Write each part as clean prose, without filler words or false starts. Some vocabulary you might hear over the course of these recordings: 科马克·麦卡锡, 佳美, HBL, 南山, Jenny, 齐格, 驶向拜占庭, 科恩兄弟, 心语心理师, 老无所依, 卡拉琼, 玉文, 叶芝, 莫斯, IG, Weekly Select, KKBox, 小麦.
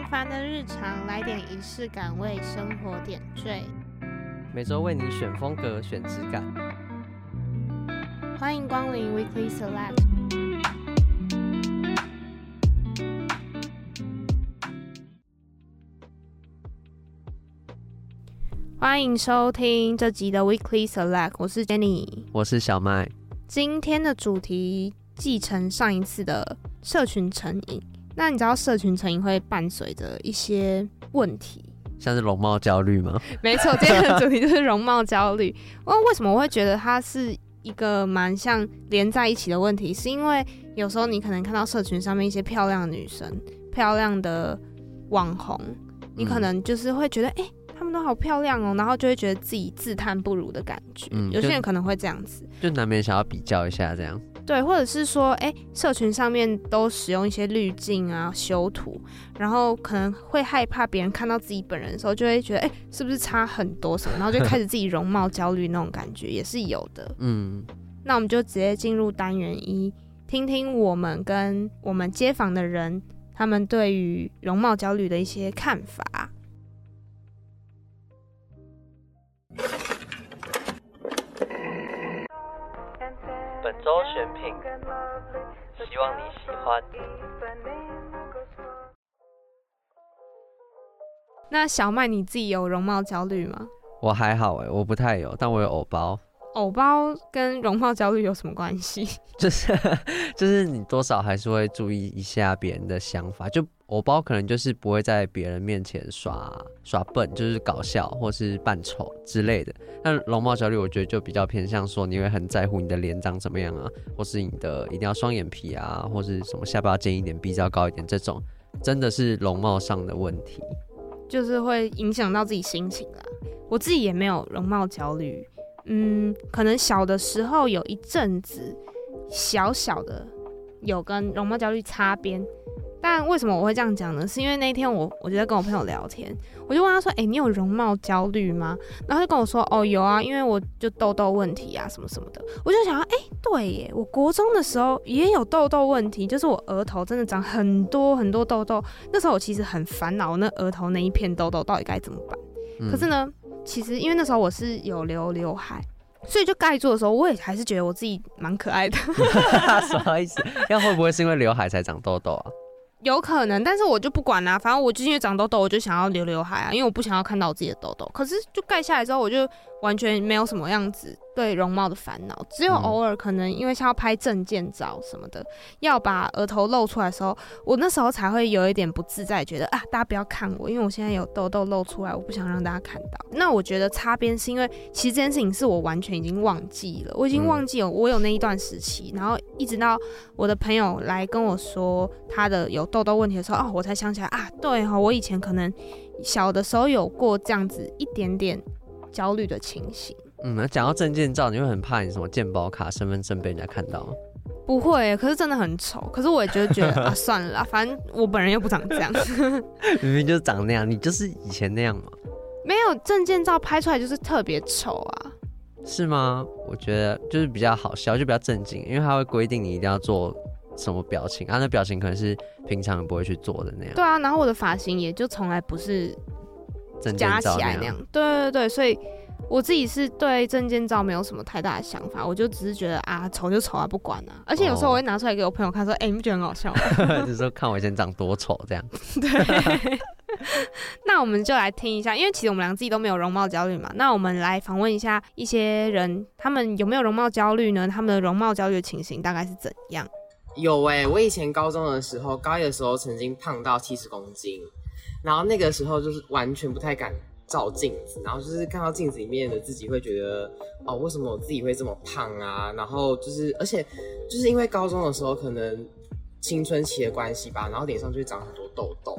平凡的日常来点仪式感，为生活点缀。每周为你选风格，选质感。欢迎光临 Weekly Select。欢迎收听这集的 Weekly Select， 我是 Jenny， 我是小麦。今天的主题继承上一次的社群成瘾。那你知道社群成瘾会伴随着一些问题，像是容貌焦虑吗？没错，今天的主题就是容貌焦虑。为什么我会觉得它是一个蛮像连在一起的问题？是因为有时候你可能看到社群上面一些漂亮的女生、漂亮的网红，你可能就是会觉得，欸，他们都好漂亮哦，然后就会觉得自己自叹不如的感觉。有些人可能会这样子，就难免想要比较一下这样。对，或者是说，社群上面都使用一些滤镜啊、修图，然后可能会害怕别人看到自己本人的时候，就会觉得，是不是差很多什么，然后就开始自己容貌焦虑那种感觉也是有的。那我们就直接进入单元一，听听我们跟我们街坊的人他们对于容貌焦虑的一些看法。本周选品，希望你喜欢。那小麦你自己有容貌焦虑吗？我还好耶，我不太有，但我有偶包。偶包跟容貌焦虑有什么关系？就是你多少还是会注意一下别人的想法，就偶包可能就是不会在别人面前耍笨，就是搞笑或是扮丑之类的。但容貌焦虑我觉得就比较偏向说你会很在乎你的脸长怎么样啊，或是你的一定要双眼皮啊，或是什么下巴尖一点、鼻子要高一点，这种真的是容貌上的问题，就是会影响到自己心情啦。我自己也没有容貌焦虑。可能小的时候有一阵子小小的有跟容貌焦虑擦边，但为什么我会这样讲呢？是因为那天我就在跟我朋友聊天，我就问他说，你有容貌焦虑吗？然后他就跟我说，有啊，因为我就痘痘问题啊什么什么的。我就想到，对耶，我国中的时候也有痘痘问题，就是我额头真的长很多很多痘痘。那时候我其实很烦恼，我那额头那一片痘痘到底该怎么办。可是呢，其实因为那时候我是有刘海，所以就盖住的时候，我也还是觉得我自己蛮可爱的。什么意思？要会不会是因为刘海才长痘痘啊？有可能，但是我就不管啦，反正我就因为长痘痘，我就想要刘海啊，因为我不想要看到我自己的痘痘。可是就盖下来之后，我就完全没有什么样子对容貌的烦恼，只有偶尔可能因为像要拍证件照什么的，要把额头露出来的时候，我那时候才会有一点不自在，觉得啊，大家不要看我，因为我现在有痘痘露出来，我不想让大家看到。那我觉得擦边是因为其实这件事情是我完全已经忘记了，我已经忘记我有那一段时期，然后一直到我的朋友来跟我说他的有痘痘问题的时候，我才想起来啊，对哦，我以前可能小的时候有过这样子一点点焦虑的情形。讲到证件照，你会很怕你什么健保卡、身份证被人家看到吗？不会，可是真的很丑。可是我也觉得啊，算了啦，反正我本人又不长这样。明明就是长那样，你就是以前那样嘛。没有，证件照拍出来就是特别丑啊。是吗？我觉得就是比较好笑，就比较正经，因为它会规定你一定要做什么表情啊，那表情可能是平常不会去做的那样。对啊，然后我的发型也就从来不是加起来那样。对，所以我自己是对证件照没有什么太大的想法，我就只是觉得啊，丑就丑啊，不管啊。而且有时候我会拿出来给我朋友看，说，你不觉得很好笑吗？就是说看我以前长多丑这样。对。那我们就来听一下，因为其实我们俩自己都没有容貌焦虑嘛。那我们来访问一下一些人，他们有没有容貌焦虑呢？他们的容貌焦虑的情形大概是怎样？有耶，我以前高中的时候，高一的时候曾经胖到70公斤，然后那个时候就是完全不太敢照镜子，然后就是看到镜子里面的自己会觉得，为什么我自己会这么胖啊？然后就是，而且就是因为高中的时候可能青春期的关系吧，然后脸上就会长很多痘痘，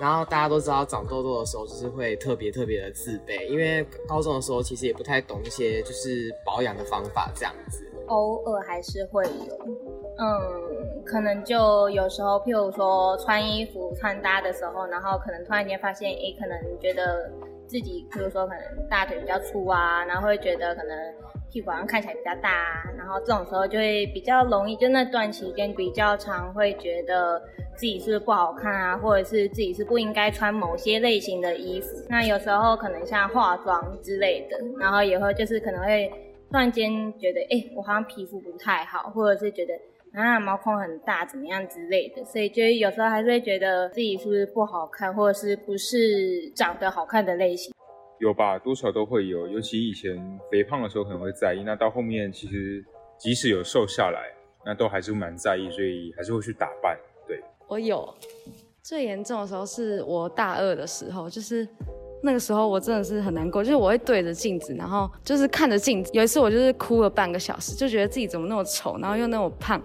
然后大家都知道长痘痘的时候就是会特别特别的自卑，因为高中的时候其实也不太懂一些就是保养的方法这样子。偶尔还是会有，可能就有时候，譬如说穿衣服穿搭的时候，然后可能突然间发现，可能觉得自己，譬如说可能大腿比较粗啊，然后会觉得可能屁股好像看起来比较大啊，然后这种时候就会比较容易，就那段期间比较常会觉得自己 是不好看啊，或者是自己是不应该穿某些类型的衣服。那有时候可能像化妆之类的，然后也会就是可能会突然间觉得我好像皮肤不太好，或者是觉得毛孔很大怎么样之类的，所以就有时候还是会觉得自己是不是不好看，或者是不是长得好看的类型。有吧，多少都会有，尤其以前肥胖的时候可能会在意，那到后面其实即使有瘦下来，那都还是蛮在意，所以还是会去打扮。对，我有最严重的时候是我大二的时候，就是那个时候我真的是很难过，就是我会对着镜子，然后就是看着镜子，有一次我就是哭了半个小时，就觉得自己怎么那么丑，然后又那么胖，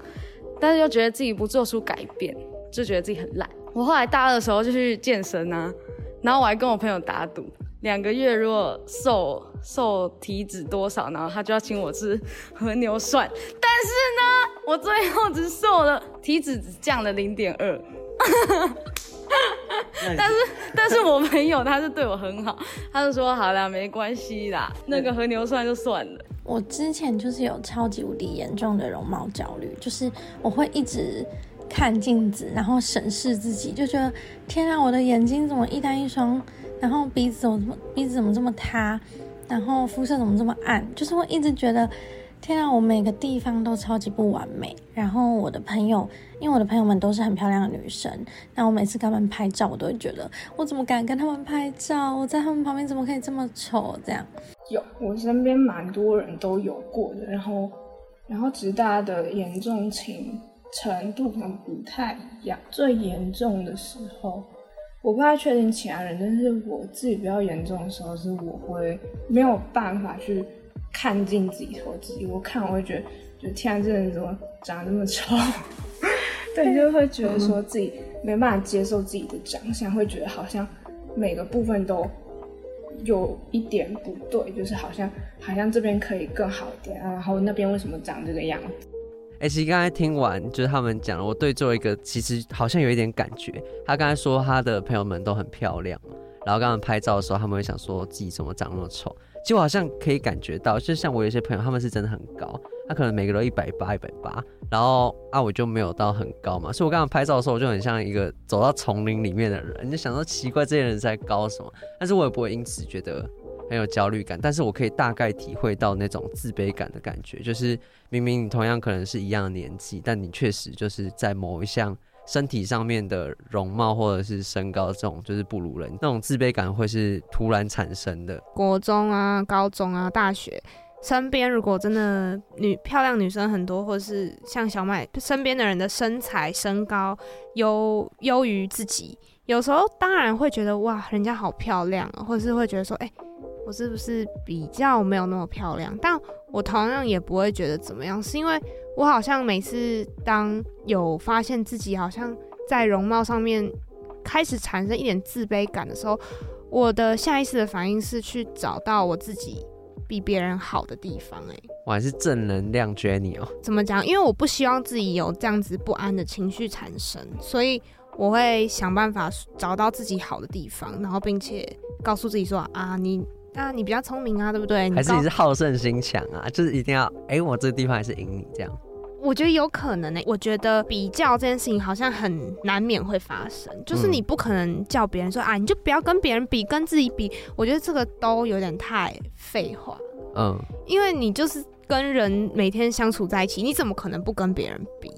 但是又觉得自己不做出改变，就觉得自己很烂。我后来大二的时候就去健身啊，然后我还跟我朋友打赌，2个月如果瘦体脂多少，然后他就要请我吃和牛涮。但是呢，我最后只瘦了，体脂只降了 0.2 但是我朋友他是对我很好，他就说好啦没关系啦，那个和牛涮就算了。我之前就是有超级无敌严重的容貌焦虑，就是我会一直看镜子然后审视自己，就觉得天啊，我的眼睛怎么一单一双，然后鼻子怎么这么塌，然后肤色怎么这么暗，就是我一直觉得天啊，我每个地方都超级不完美。然后我的朋友，因为我的朋友们都是很漂亮的女生，那我每次跟他们拍照我都会觉得我怎么敢跟他们拍照，我在他们旁边怎么可以这么丑这样。有，我身边蛮多人都有过的，然后直大的严重程度可能不太一样。最严重的时候我不太确定其他人，但是我自己比较严重的时候是我会没有办法去看镜子以后自己，我看我会觉得就天啊，这人怎么长得这么丑对，就会觉得说自己没办法接受自己的长相，会觉得好像每个部分都有一点不对，就是好像这边可以更好一点啊，然后那边为什么长这个样子。其实刚才听完就是他们讲了，我对最后一个其实好像有一点感觉。他刚才说他的朋友们都很漂亮，然后跟他们拍照的时候他们会想说自己怎么长那么丑，其实我好像可以感觉到，就像我有些朋友他们是真的很高，他可能每个都180、180，然后我就没有到很高嘛，所以我刚刚拍照的时候我就很像一个走到丛林里面的人，就想说奇怪这些人是在高什么，但是我也不会因此觉得很有焦虑感，但是我可以大概体会到那种自卑感的感觉，就是明明你同样可能是一样的年纪，但你确实就是在某一项身体上面的容貌或者是身高这种就是不如人，那种自卑感会是突然产生的。国中啊高中啊大学身边如果真的漂亮女生很多，或是像小麦身边的人的身材身高优于自己，有时候当然会觉得哇人家好漂亮哦，或是会觉得说我是不是比较没有那么漂亮，但我同样也不会觉得怎么样，是因为我好像每次当有发现自己好像在容貌上面开始产生一点自卑感的时候，我的下意识的反应是去找到我自己比别人好的地方。我还是正能量 Jenny 哦。怎么讲，因为我不希望自己有这样子不安的情绪产生，所以我会想办法找到自己好的地方，然后并且告诉自己说你比较聪明啊，对不对？还是你是好胜心强啊，就是一定要我这个地方还是赢你这样。我觉得有可能我觉得比较这件事情好像很难免会发生，就是你不可能叫别人说你就不要跟别人比跟自己比，我觉得这个都有点太废话。因为你就是跟人每天相处在一起，你怎么可能不跟别人比？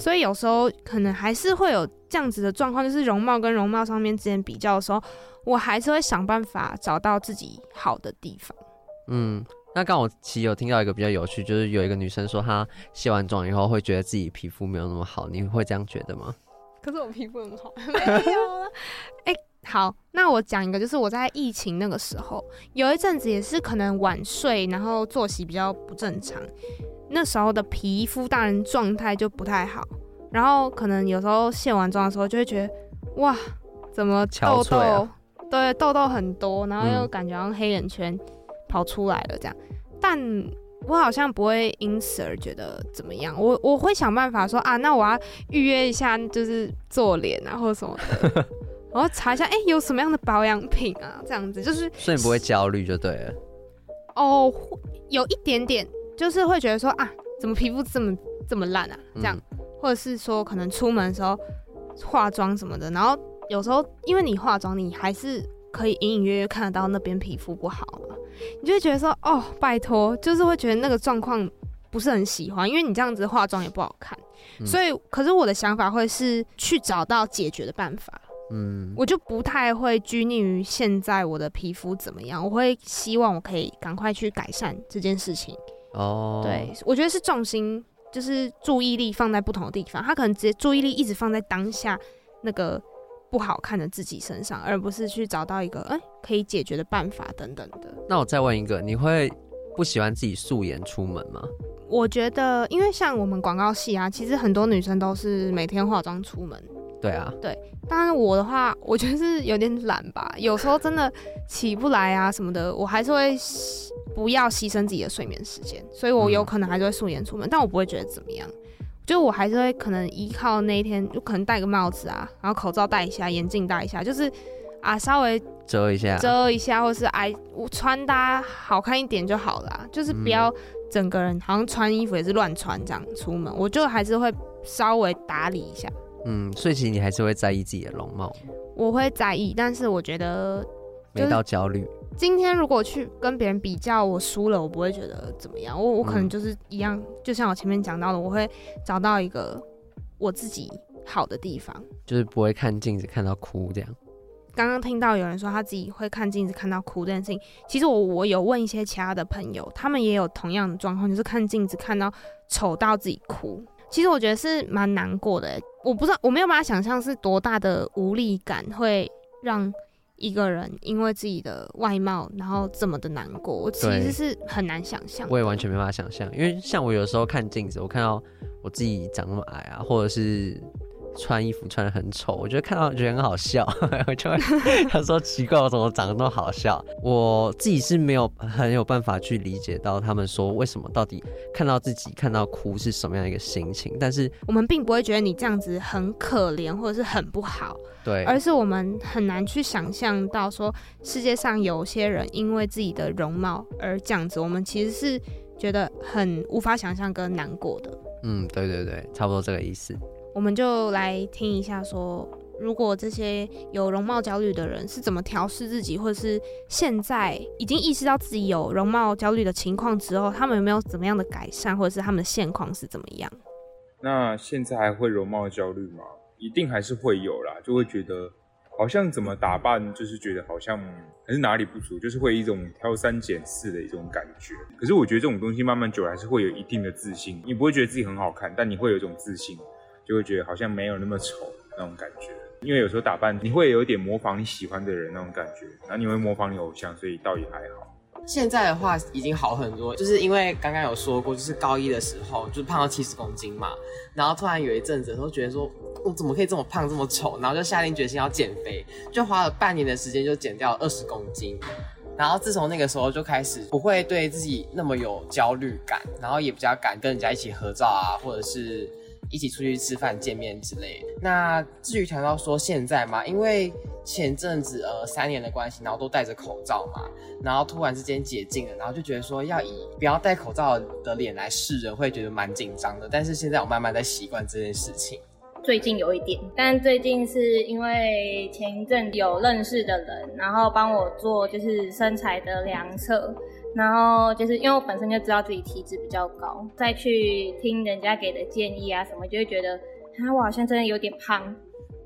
所以有时候可能还是会有这样子的状况，就是容貌跟容貌上面之间比较的时候，我还是会想办法找到自己好的地方。那刚我其实有听到一个比较有趣，就是有一个女生说她卸完妆以后会觉得自己皮肤没有那么好，你会这样觉得吗？可是我皮肤很好，没有了。好，那我讲一个，就是我在疫情那个时候，有一阵子也是可能晚睡，然后作息比较不正常，那时候的皮肤当然状态就不太好，然后可能有时候卸完妆的时候就会觉得哇，怎么痘痘、对，痘痘很多，然后又感觉好像黑眼圈跑出来了这样，但我好像不会因此而觉得怎么样，我会想办法说那我要预约一下，就是做脸啊或者什么的。然后查一下有什么样的保养品啊这样子，就是所以你不会焦虑就对了。哦，有一点点，就是会觉得说啊，怎么皮肤这么烂啊？这样，或者是说可能出门的时候化妆什么的，然后有时候因为你化妆，你还是可以隐隐约约看得到那边皮肤不好嘛，你就会觉得说哦，拜托，就是会觉得那个状况不是很喜欢，因为你这样子化妆也不好看。所以，可是我的想法会是去找到解决的办法。嗯，我就不太会拘泥于现在我的皮肤怎么样，我会希望我可以赶快去改善这件事情。哦，对，我觉得是重心就是注意力放在不同的地方，他可能直接注意力一直放在当下那个不好看的自己身上，而不是去找到一个可以解决的办法等等的。那我再问一个，你会不喜欢自己素颜出门吗？我觉得，因为像我们广告系啊，其实很多女生都是每天化妆出门。对啊，对，但是我的话，我觉得是有点懒吧，有时候真的起不来啊什么的，我还是会不要牺牲自己的睡眠时间，所以我有可能还是会素颜出门，但我不会觉得怎么样，就我还是会可能依靠那一天，就可能戴个帽子啊，然后口罩戴一下，眼镜戴一下，就是啊稍微遮一下，或是穿搭好看一点就好啦，就是不要整个人好像穿衣服也是乱穿这样出门，我就还是会稍微打理一下。嗯，所以其实你还是会在意自己的容貌。我会在意，但是我觉得没到焦虑。今天如果去跟别人比较，我输了，我不会觉得怎么样。我可能就是一样，就像我前面讲到的，我会找到一个我自己好的地方，就是不会看镜子看到哭这样。刚刚听到有人说他自己会看镜子看到哭这件事情，其实我有问一些其他的朋友，他们也有同样的状况，就是看镜子看到丑到自己哭。其实我觉得是蛮难过的，我不知道，我没有办法想象是多大的无力感会让一个人因为自己的外貌然后这么的难过，我其实是很难想象。我也完全没办法想象，因为像我有时候看镜子，我看到我自己长那么矮啊，或者是穿衣服穿得很丑，我觉得看到觉得很好笑，我就会他说奇怪，我怎么长得那么好笑？我自己是没有很有办法去理解到他们说为什么到底看到自己看到哭是什么样的一个心情，但是我们并不会觉得你这样子很可怜或者是很不好，对，而是我们很难去想象到说世界上有些人因为自己的容貌而这样子，我们其实是觉得很无法想象跟难过的。嗯，对对对，差不多这个意思。我们就来听一下说，如果这些有容貌焦虑的人是怎么调适自己，或是现在已经意识到自己有容貌焦虑的情况之后，他们有没有怎么样的改善，或者是他们的现况是怎么样。那现在还会容貌焦虑吗？一定还是会有啦，就会觉得好像怎么打扮就是觉得好像还是哪里不足，就是会一种挑三拣四的一种感觉。可是我觉得这种东西慢慢久了还是会有一定的自信，你不会觉得自己很好看，但你会有一种自信，就会觉得好像没有那么丑那种感觉，因为有时候打扮你会有点模仿你喜欢的人那种感觉，然后你会模仿你偶像，所以倒也还好。现在的话已经好很多，就是因为刚刚有说过，就是高一的时候就是胖到70公斤嘛，然后突然有一阵子都觉得说我怎么可以这么胖这么丑，然后就下定决心要减肥，就花了半年的时间就减掉了20公斤。然后自从那个时候就开始不会对自己那么有焦虑感，然后也比较敢跟人家一起合照啊，或者是一起出去吃饭见面之类的。那至于谈到说现在嘛，因为前阵子3年的关系，然后都戴着口罩嘛，然后突然之间解禁了，然后就觉得说要以不要戴口罩的脸来示人，会觉得蛮紧张的。但是现在我慢慢在习惯这件事情。最近有一点，但最近是因为前一阵有认识的人，然后帮我做就是身材的量测，然后就是因为我本身就知道自己体脂比较高，再去听人家给的建议啊什么，就会觉得啊我好像真的有点胖，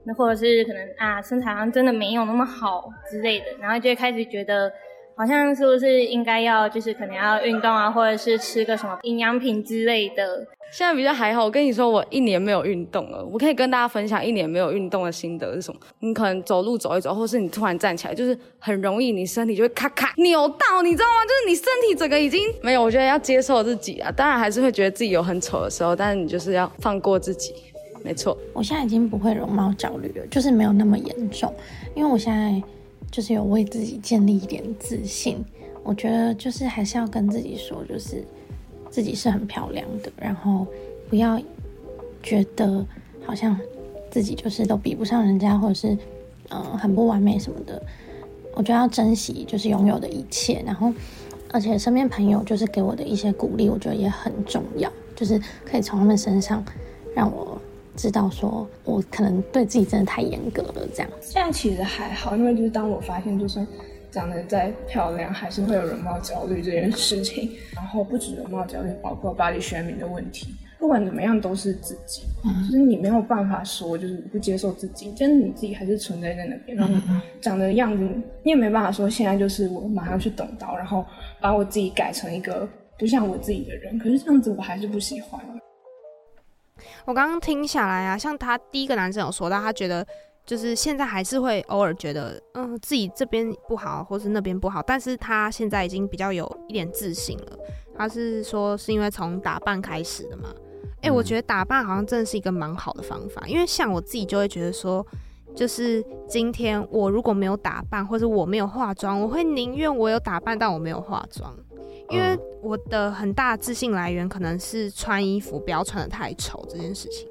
那或者是可能啊身材好像真的没有那么好之类的，然后就会开始觉得好像是不是应该要就是可能要运动啊，或者是吃个什么营养品之类的。现在比较还好，我跟你说我1年没有运动了，我可以跟大家分享1年没有运动的心得是什么。你可能走路走一走，或是你突然站起来，就是很容易你身体就会咔咔扭到，你知道吗？就是你身体整个已经没有，我觉得要接受自己啊，当然还是会觉得自己有很丑的时候，但是你就是要放过自己。没错，我现在已经不会容貌焦虑了，就是没有那么严重，因为我现在就是有为自己建立一点自信。我觉得就是还是要跟自己说，就是自己是很漂亮的，然后不要觉得好像自己就是都比不上人家，或者是很不完美什么的。我觉得要珍惜就是拥有的一切，然后而且身边朋友就是给我的一些鼓励，我觉得也很重要，就是可以从他们身上让我知道说我可能对自己真的太严格了这样。现在其实还好，因为就是当我发现就算长得再漂亮还是会有容貌焦虑这件事情，然后不止容貌焦虑，包括body shaming的问题，不管怎么样都是自己，就是你没有办法说就是你不接受自己，但是你自己还是存在在那边，然后长得样子你也没办法说现在就是我马上去动刀然后把我自己改成一个不像我自己的人，可是这样子我还是不喜欢。我刚刚听下来啊，像他第一个男生有说到他觉得就是现在还是会偶尔觉得自己这边不好或是那边不好，但是他现在已经比较有一点自信了。他是说是因为从打扮开始的嘛。我觉得打扮好像真的是一个蛮好的方法，因为像我自己就会觉得说就是今天我如果没有打扮或是我没有化妆，我会宁愿我有打扮但我没有化妆，因为我的很大的自信来源可能是穿衣服不要穿得太丑这件事情。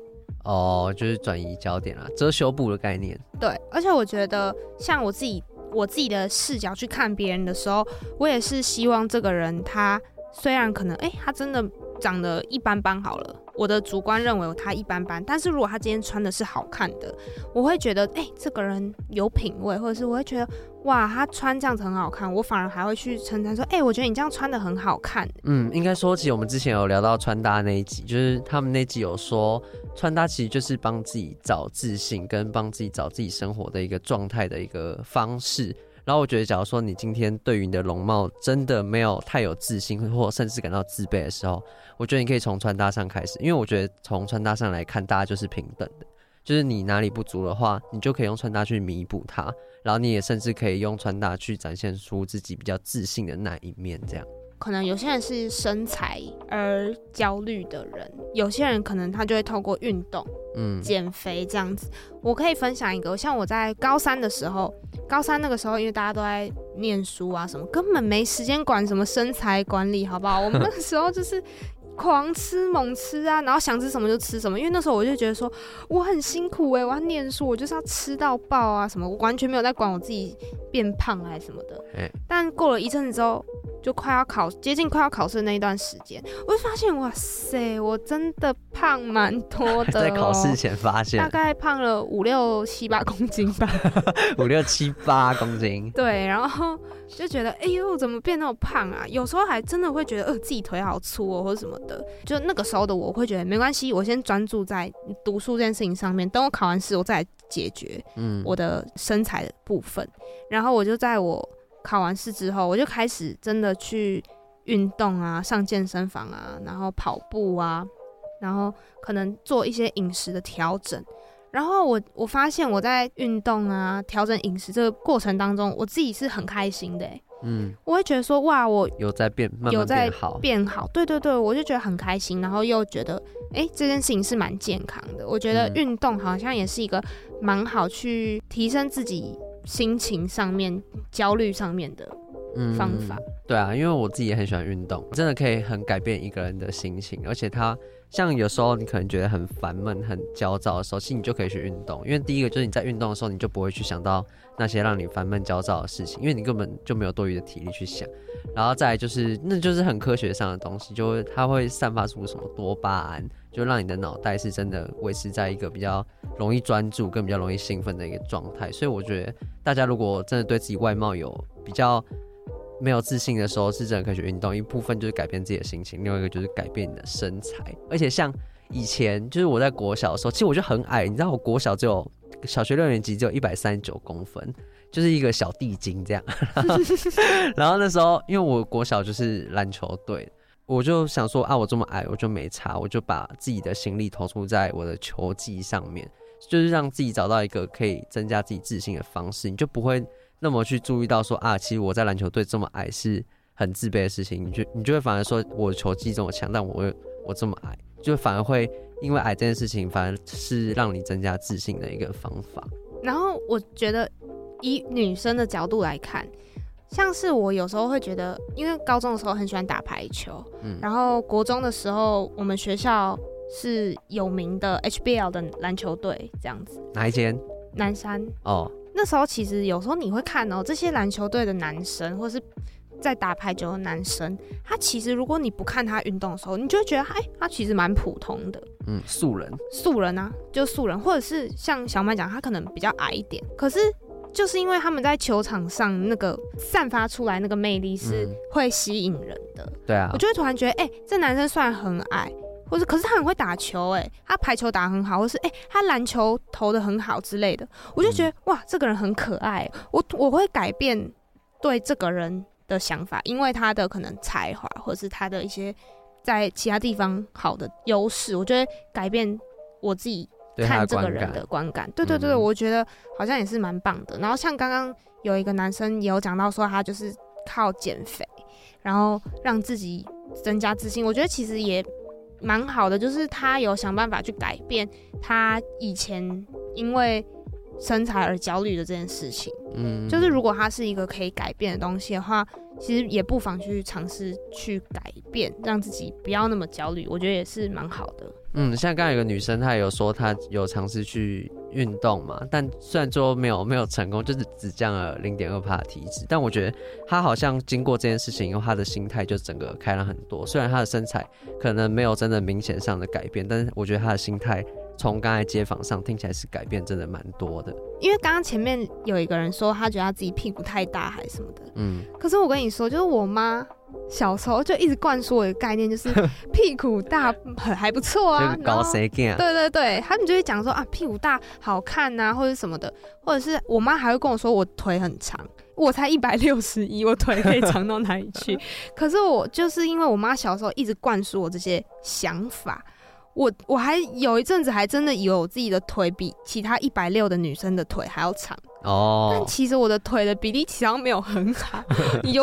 就是转移焦点啦，遮羞布的概念。对，而且我觉得像我自己的视角去看别人的时候，我也是希望这个人他虽然可能他真的长得一般般好了，我的主观认为他一般般，但是如果他今天穿的是好看的，我会觉得这个人有品味，或者是我会觉得哇他穿这样子很好看，我反而还会去称赞说我觉得你这样穿的很好看。应该说其实我们之前有聊到穿搭那一集，就是他们那集有说穿搭其实就是帮自己找自信跟帮自己找自己生活的一个状态的一个方式。然后我觉得假如说你今天对于你的容貌真的没有太有自信或甚至感到自卑的时候，我觉得你可以从穿搭上开始，因为我觉得从穿搭上来看大家就是平等的，就是你哪里不足的话你就可以用穿搭去弥补它，然后你也甚至可以用穿搭去展现出自己比较自信的那一面这样。可能有些人是身材而焦虑的人，有些人可能他就会透过运动减肥这样子。我可以分享一个，像我在高三那个时候因为大家都在念书啊什么，根本没时间管什么身材管理好不好，我们那个时候就是狂吃猛吃啊，然后想吃什么就吃什么，因为那时候我就觉得说我很辛苦我要念书，我就是要吃到爆啊什么，我完全没有在管我自己变胖还是什么的。但过了一阵子之后，就接近快要考试的那一段时间，我就发现哇塞我真的胖蛮多的在考试前发现大概胖了5、6、7、8公斤吧5、6、7、8公斤对，然后就觉得呦怎么变那么胖啊，有时候还真的会觉得自己腿好粗哦或者什么的。就那个时候的我会觉得没关系，我先专注在读书这件事情上面，等我考完试我再来解决我的身材的部分。然后我就在我考完试之后，我就开始真的去运动啊，上健身房啊，然后跑步啊，然后可能做一些饮食的调整。然后我发现我在运动啊调整饮食这个过程当中，我自己是很开心的我会觉得说哇我有在变慢慢变好，有在变好，对对对，我就觉得很开心，然后又觉得这件事情是蛮健康的。我觉得运动好像也是一个蛮好去提升自己心情上面焦虑上面的方法。对啊，因为我自己也很喜欢运动，真的可以很改变一个人的心情。而且他像有时候你可能觉得很烦闷很焦躁的时候，其实你就可以去运动，因为第一个就是你在运动的时候你就不会去想到那些让你烦闷焦躁的事情，因为你根本就没有多余的体力去想。然后再来就是那就是很科学上的东西，就它会散发出什么多巴胺，就让你的脑袋是真的维持在一个比较容易专注跟比较容易兴奋的一个状态。所以我觉得大家如果真的对自己外貌有比较没有自信的时候，是真的可以去运动。一部分就是改变自己的心情，另外一个就是改变你的身材。而且像以前就是我在国小的时候，其实我就很矮，你知道我国小只有小学6年级只有139公分，就是一个小地精这样然后那时候因为我国小就是篮球队，我就想说啊我这么矮我就没差，我就把自己的心力投注在我的球技上面，就是让自己找到一个可以增加自己自信的方式，你就不会那么去注意到说啊其实我在篮球队这么矮是很自卑的事情，你就会反而说我球技这么强但我这么矮，就反而会因为矮这件事情反而是让你增加自信的一个方法。然后我觉得以女生的角度来看，像是我有时候会觉得因为高中的时候很喜欢打排球然后国中的时候我们学校是有名的 HBL 的篮球队这样子。哪一间？南山。那时候其实有时候你会看这些篮球队的男生或是在打排球的男生，他其实如果你不看他运动的时候，你就会觉得他其实蛮普通的，素人啊，就素人，或者是像小麦讲他可能比较矮一点，可是就是因为他们在球场上那个散发出来那个魅力是会吸引人的，对啊，我就会突然觉得这男生虽然很矮，或是可是他很会打球，他排球打很好，或是他篮球投得很好之类的，我就觉得哇，这个人很可爱，我会改变对这个人的想法，因为他的可能才华，或是他的一些在其他地方好的优势，我就会改变我自己看这个人的观感。对对对，我觉得好像也是蛮棒的。然后像刚刚有一个男生也有讲到说，他就是靠减肥，然后让自己增加自信，我觉得其实也蛮好的，就是他有想办法去改变他以前因为身材而焦虑的这件事情。就是如果他是一个可以改变的东西的话，其实也不妨去尝试去改变，让自己不要那么焦虑，我觉得也是蛮好的。像刚刚有个女生，她有说她有尝试去运动嘛，但虽然说没有成功，就是只降了 0.2% 的体脂，但我觉得她好像经过这件事情以后，她的心态就整个开朗很多。虽然她的身材可能没有真的明显上的改变，但是我觉得她的心态从刚才街访上听起来是改变真的蛮多的。因为刚刚前面有一个人说他觉得他自己屁股太大还是什么的，可是我跟你说，就是我妈小时候就一直灌输我的概念，就是屁股大还不错啊，就搞谁干？对对对，他们就会讲说啊，屁股大好看啊，或者什么的，或者是我妈还会跟我说我腿很长，我才161，我腿可以长到哪里去？可是我就是因为我妈小时候一直灌输我这些想法。我还有一阵子还真的以为我自己的腿比其他160的女生的腿还要长哦，但其实我的腿的比例其实没有很好。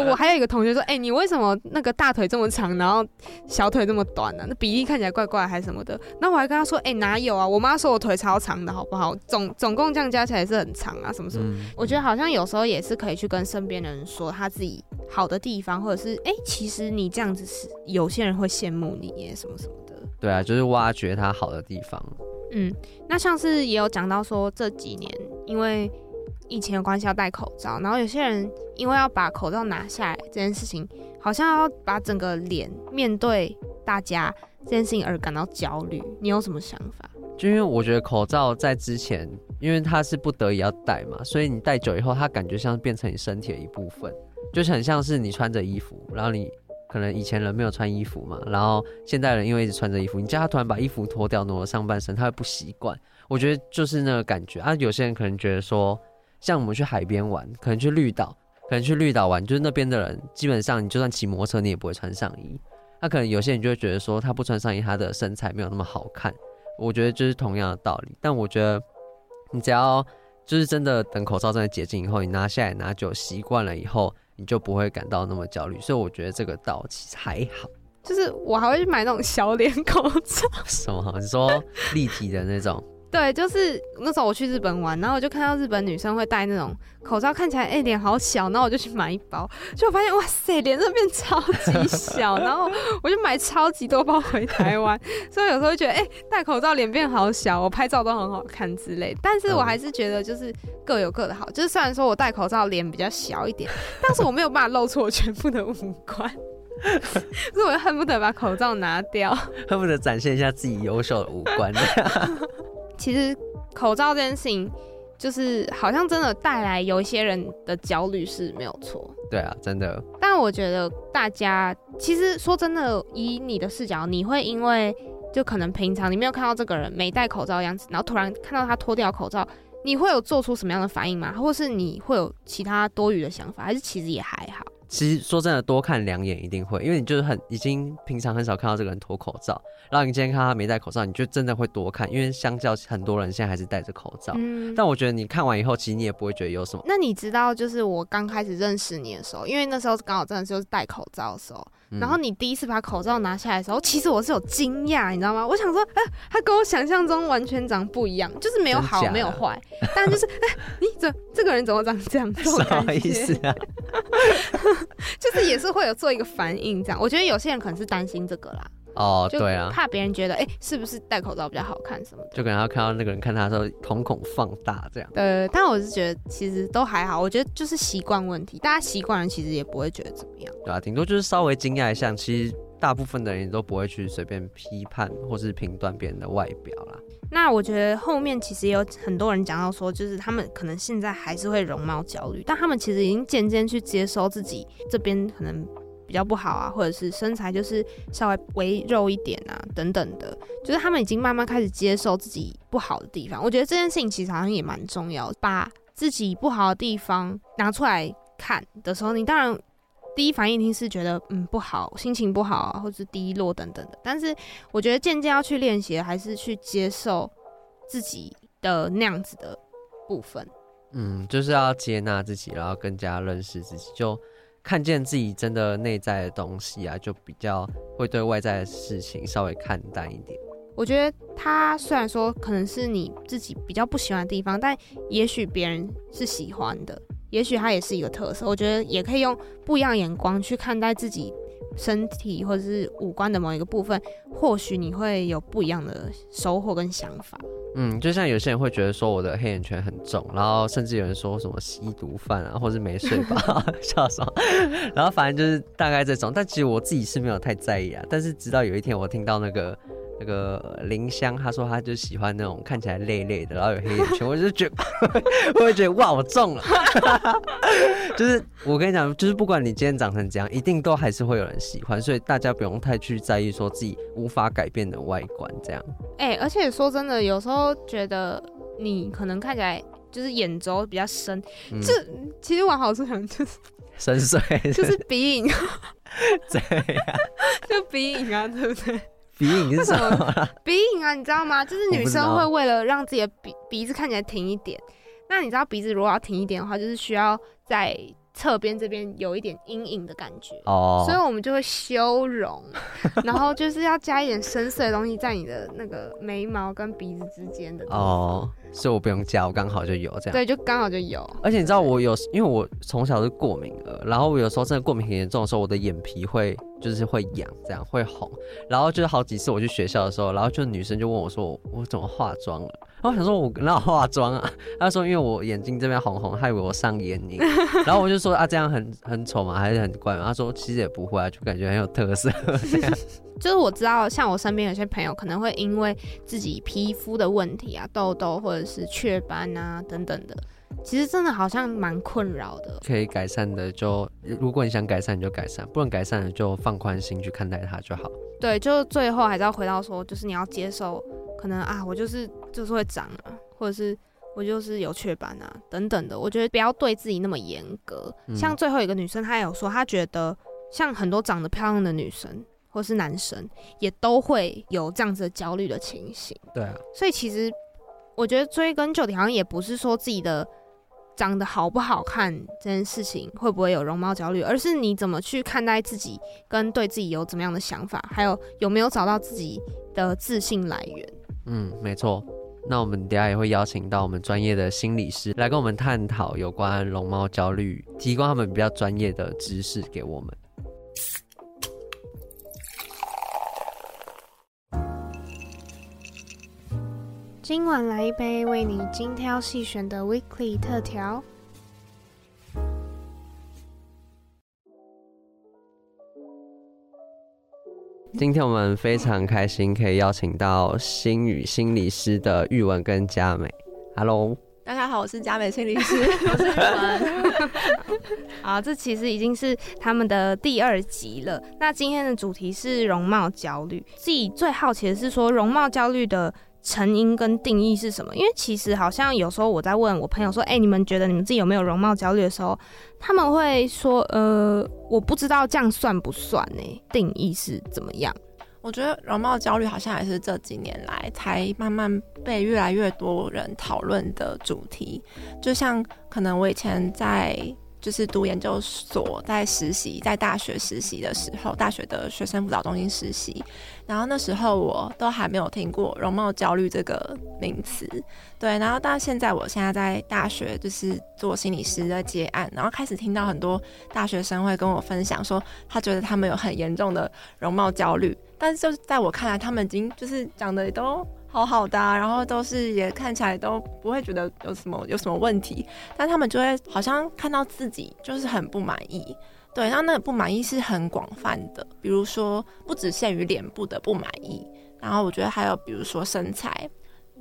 我还有一个同学说，你为什么那个大腿这么长，然后小腿这么短啊？那比例看起来怪怪还是什么的。那我还跟他说，哪有啊？我妈说我腿超长的好不好？总共这样加起来是很长啊，什么什么。我觉得好像有时候也是可以去跟身边的人说他自己好的地方，或者是其实你这样子是有些人会羡慕你耶，什么什么的。对啊，就是挖掘他好的地方。那像是也有讲到说，这几年因为疫情的关系要戴口罩，然后有些人因为要把口罩拿下来这件事情，好像要把整个脸面对大家这件事情而感到焦虑。你有什么想法？就因为我觉得口罩在之前，因为它是不得已要戴嘛，所以你戴久以后，它感觉像变成你身体的一部分，就是很像是你穿着衣服，然后你可能以前人没有穿衣服嘛，然后现代人因为一直穿着衣服，你叫他突然把衣服脱掉挪了上半身，他会不习惯。我觉得就是那个感觉啊。有些人可能觉得说，像我们去海边玩，可能去绿岛玩，就是那边的人基本上你就算骑摩托车你也不会穿上衣。那可能有些人就会觉得说他不穿上衣他的身材没有那么好看。我觉得就是同样的道理，但我觉得你只要就是真的等口罩真的解禁以后，你拿下来拿久习惯了以后，你就不会感到那么焦虑，所以我觉得这个倒其实还好。就是我还会去买那种小脸口罩。什么？你说立体的那种？对，就是那时候我去日本玩，然后我就看到日本女生会戴那种口罩，看起来脸好小，然后我就去买一包，就我发现哇塞，脸真的变超级小，然后我就买超级多包回台湾，所以有时候会觉得戴口罩脸变好小，我拍照都很好看之类的。但是我还是觉得就是各有各的好，就是虽然说我戴口罩脸比较小一点，但是我没有办法露出我全部的五官。所以我恨不得把口罩拿掉，恨不得展现一下自己优秀的五官。其实口罩这件事情，就是好像真的带来有一些人的焦虑是没有错。对啊，真的。但我觉得大家其实说真的，以你的视角，你会因为就可能平常你没有看到这个人没戴口罩的样子，然后突然看到他脱掉口罩，你会有做出什么样的反应吗？或是你会有其他多余的想法，还是其实也还好？其实说真的，多看两眼一定会，因为你就是已经平常很少看到这个人脱口罩，然后你今天看他没戴口罩，你就真的会多看，因为相较很多人现在还是戴着口罩。但我觉得你看完以后，其实你也不会觉得有什么。那你知道，就是我刚开始认识你的时候，因为那时候刚好真的就是戴口罩的时候，然后你第一次把口罩拿下来的时候，其实我是有惊讶，你知道吗？我想说，他跟我想象中完全长不一样，就是没有好没有坏，但就是你这个人怎么长这样？什么意思啊？就是也是会有做一个反应这样。我觉得有些人可能是担心这个啦，哦，对啊，怕别人觉得哎、是不是戴口罩比较好看什么的，就可能要看到那个人看他的时候瞳孔放大这样。对，但我是觉得其实都还好，我觉得就是习惯问题，大家习惯人其实也不会觉得怎么样。对啊，顶多就是稍微惊讶一下，其实大部分的人都不会去随便批判或是评断别人的外表啦。那我觉得后面其实也有很多人讲到说，就是他们可能现在还是会容貌焦虑，但他们其实已经渐渐去接受自己这边可能比较不好啊，或者是身材就是稍微微肉一点啊等等的，就是他们已经慢慢开始接受自己不好的地方。我觉得这件事情其实好像也蛮重要，把自己不好的地方拿出来看的时候，你当然第一反应一定是觉得不好，心情不好啊，或是低落等等的，但是我觉得渐渐要去练习还是去接受自己的那样子的部分。就是要接纳自己，然后更加认识自己，就看见自己真的内在的东西啊，就比较会对外在的事情稍微看淡一点。我觉得它虽然说可能是你自己比较不喜欢的地方，但也许别人是喜欢的，也许它也是一个特色。我觉得也可以用不一样的眼光去看待自己身体或者是五官的某一个部分，或许你会有不一样的收获跟想法。就像有些人会觉得说我的黑眼圈很重，然后甚至有人说什么吸毒犯啊，或是没睡吧笑什么，然后反正就是大概这种，但其实我自己是没有太在意啊。但是直到有一天我听到那个林香，他说他就喜欢那种看起来累累的，然后有黑眼圈，我就觉得我会觉得哇，我中了就是我跟你讲，就是不管你今天长成怎样，一定都还是会有人喜欢，所以大家不用太去在意说自己无法改变的外观这样。而且说真的，有时候觉得你可能看起来就是眼轴比较深，这其实往好处想就是深邃，就是鼻影对啊就鼻影啊，对不对？鼻影是什么啦？鼻影啊，你知道吗？就是女生会为了让自己的鼻子看起来挺一点，那你知道鼻子如果要挺一点的话，就是需要在侧边这边有一点阴影的感觉哦，所以我们就会修容，然后就是要加一点深邃的东西在你的那个眉毛跟鼻子之间的地方哦，所以我不用加，我刚好就有这样。对，就刚好就有。而且你知道我有，因为我从小是过敏的，然后我有时候真的过敏很严重的时候，我的眼皮会痒，这样会红，然后就是好几次我去学校的时候，然后就女生就问我说我怎么化妆了，然后我想说我哪有化妆啊，她说因为我眼睛这边红红，她以为我上眼影然后我就说啊这样很丑嘛，还是很怪嘛，她说其实也不会啊，就感觉很有特色就是我知道像我身边有些朋友可能会因为自己皮肤的问题啊，痘痘或者是雀斑啊等等的，其实真的好像蛮困扰的。可以改善的就，如果你想改善你就改善，不能改善的就放宽心去看待它就好。对，就最后还是要回到说，就是你要接受，可能啊我就是会长啊，或者是我就是有雀斑啊等等的。我觉得不要对自己那么严格。像最后一个女生她有说，她觉得像很多长得漂亮的女生或是男生也都会有这样子的焦虑的情形。对啊，所以其实我觉得追根究底好像也不是说自己的长得好不好看这件事情会不会有容貌焦虑，而是你怎么去看待自己跟对自己有怎么样的想法，还有没有找到自己的自信来源。没错。那我们等一下也会邀请到我们专业的心理师来跟我们探讨有关容貌焦虑，提供他们比较专业的知识给我们。今晚来一杯为你精挑细选的 Weekly 特调。今天我们非常开心可以邀请到心语心理师的玉文跟佳美。Hello， 大家好，我是佳美心理师，我是玉文。好，这其实已经是他们的第2集了。那今天的主题是容貌焦虑，自己最好奇的是说容貌焦虑的成因跟定义是什么？因为其实好像有时候我在问我朋友说，你们觉得你们自己有没有容貌焦虑的时候，他们会说，我不知道这样算不算欸，定义是怎么样？我觉得容貌焦虑好像也是这几年来才慢慢被越来越多人讨论的主题。就像可能我以前在就是读研究所，在实习，在大学实习的时候，大学的学生辅导中心实习，然后那时候我都还没有听过容貌焦虑这个名词。对，然后到现在，我现在在大学就是做心理师在接案，然后开始听到很多大学生会跟我分享说他觉得他们有很严重的容貌焦虑，但是就是在我看来他们已经就是讲的也都好好的、啊、然后都是也看起来都不会觉得有什么问题，但他们就会好像看到自己就是很不满意。对，那个不满意是很广泛的，比如说不只限于脸部的不满意，然后我觉得还有比如说身材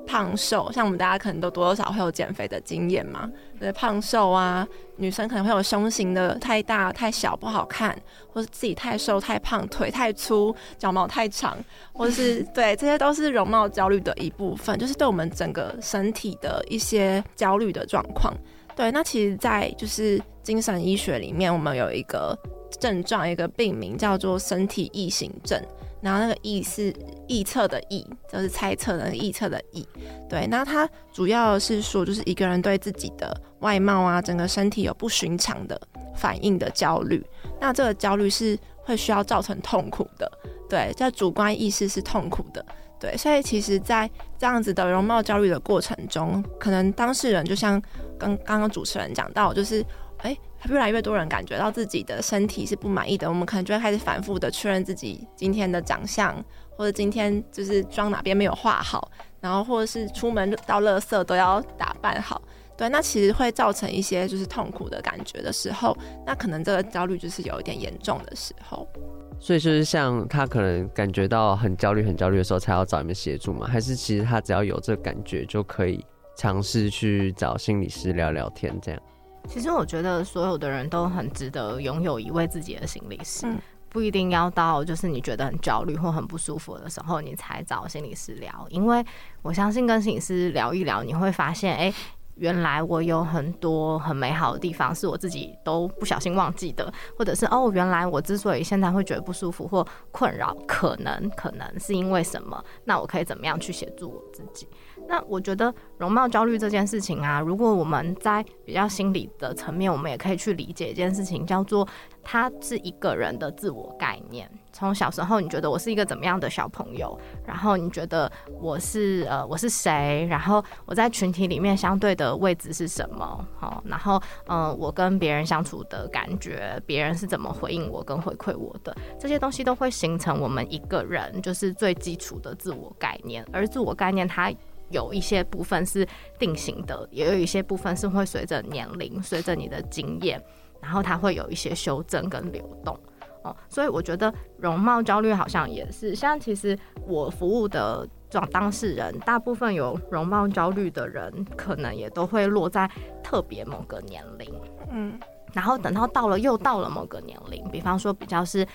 胖瘦，像我们大家可能都多多少会有减肥的经验嘛，对，胖瘦啊，女生可能会有胸型的太大太小不好看，或是自己太瘦太胖腿太粗脚毛太长，或是对，这些都是容貌焦虑的一部分，就是对我们整个身体的一些焦虑的状况。对，那其实在就是精神医学里面我们有一个症状，一个病名叫做身体异形症，然后那个异是臆测的臆，就是猜测的臆测的臆。对，那它主要是说就是一个人对自己的外貌啊整个身体有不寻常的反应的焦虑，那这个焦虑是会需要造成痛苦的，对，这主观意识是痛苦的。对，所以其实在这样子的容貌焦虑的过程中，可能当事人就像刚刚主持人讲到，就是越来越多人感觉到自己的身体是不满意的，我们可能就会开始反复的确认自己今天的长相，或者今天就是妆哪边没有画好，然后或者是出门到垃圾都要打扮好。对，那其实会造成一些就是痛苦的感觉的时候，那可能这个焦虑就是有一点严重的时候。所以就是像他可能感觉到很焦虑的时候才要找你们协助吗？还是其实他只要有这个感觉就可以尝试去找心理师聊聊天这样？其实我觉得所有的人都很值得拥有一位自己的心理师，不一定要到就是你觉得很焦虑或很不舒服的时候你才找心理师聊，因为我相信跟心理师聊一聊你会发现原来我有很多很美好的地方是我自己都不小心忘记的，或者是哦，原来我之所以现在会觉得不舒服或困扰可能是因为什么，那我可以怎么样去协助我自己。那我觉得容貌焦虑这件事情啊，如果我们在比较心理的层面，我们也可以去理解一件事情，叫做它是一个人的自我概念。从小时候你觉得我是一个怎么样的小朋友，然后你觉得我是谁，然后我在群体里面相对的位置是什么，哦，然后我跟别人相处的感觉，别人是怎么回应我跟回馈我的，这些东西都会形成我们一个人就是最基础的自我概念。而自我概念它有一些部分是定型的，也有一些部分是会随着年龄随着你的经验，然后它会有一些修正跟流动，所以我觉得容貌焦虑好像也是像其实我服务的当事人大部分有容貌焦虑的人可能也都会落在特别某个年龄然后等到又到了某个年龄，比方说比较是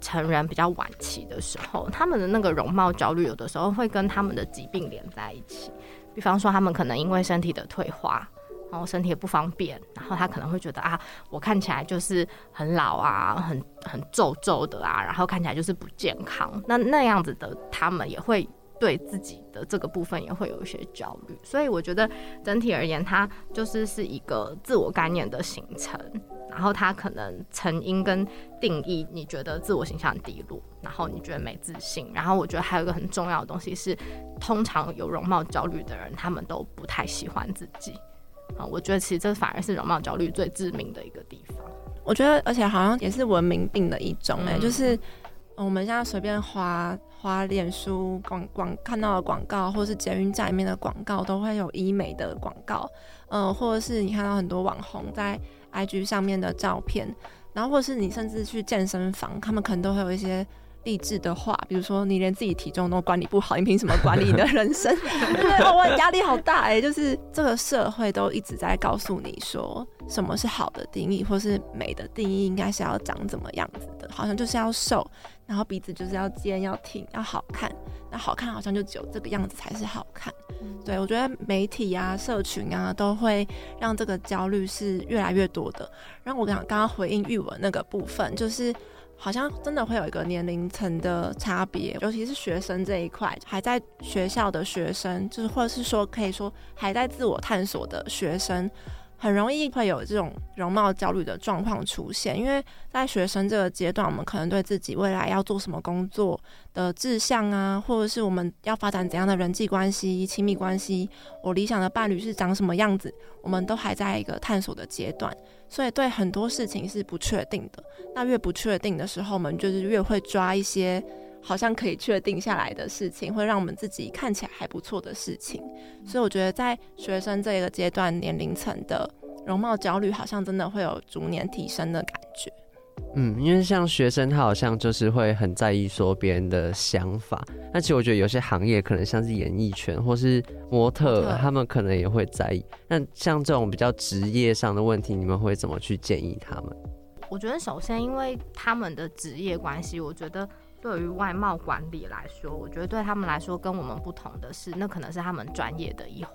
成人比较晚期的时候，他们的那个容貌焦虑有的时候会跟他们的疾病连在一起，比方说他们可能因为身体的退化，然后身体也不方便，然后他可能会觉得啊，我看起来就是很老啊，很皱的啊，然后看起来就是不健康，那样子的他们也会对自己的这个部分也会有一些焦虑。所以我觉得整体而言它就是一个自我概念的形成，然后它可能成因跟定义，你觉得自我形象低落，然后你觉得没自信，然后我觉得还有一个很重要的东西是通常有容貌焦虑的人他们都不太喜欢自己，我觉得其实这反而是容貌焦虑最致命的一个地方。我觉得而且好像也是文明病的一种，就是我们现在随便花脸书看到的广告，或是捷运站里面的广告都会有医美的广告，或者是你看到很多网红在 IG 上面的照片，然后或者是你甚至去健身房，他们可能都会有一些励志的话，比如说你连自己体重都管理不好，你凭什么管理你的人生？我压力好大，就是这个社会都一直在告诉你说什么是好的定义，或是美的定义应该是要长怎么样子的，好像就是要瘦，然后鼻子就是要尖要挺要好看，那好看好像就只有这个样子才是好看。对，我觉得媒体啊社群啊都会让这个焦虑是越来越多的。然后我刚刚回应鈺雯那个部分，就是好像真的会有一个年龄层的差别，尤其是学生这一块，还在学校的学生，就是或者是说可以说还在自我探索的学生，很容易会有这种容貌焦虑的状况出现。因为在学生这个阶段，我们可能对自己未来要做什么工作的志向啊，或者是我们要发展怎样的人际关系亲密关系，我理想的伴侣是长什么样子，我们都还在一个探索的阶段，所以对很多事情是不确定的。那越不确定的时候，我们就是越会抓一些好像可以确定下来的事情，会让我们自己看起来还不错的事情。所以我觉得在学生这个阶段年龄层的容貌焦虑好像真的会有逐年提升的感觉。嗯，因为像学生他好像就是会很在意说别人的想法，那其实我觉得有些行业可能像是演艺圈或是模特，他们可能也会在意。那像这种比较职业上的问题，你们会怎么去建议他们？我觉得首先因为他们的职业关系，我觉得对于外貌管理来说，我觉得对他们来说跟我们不同的是，那可能是他们专业的一环。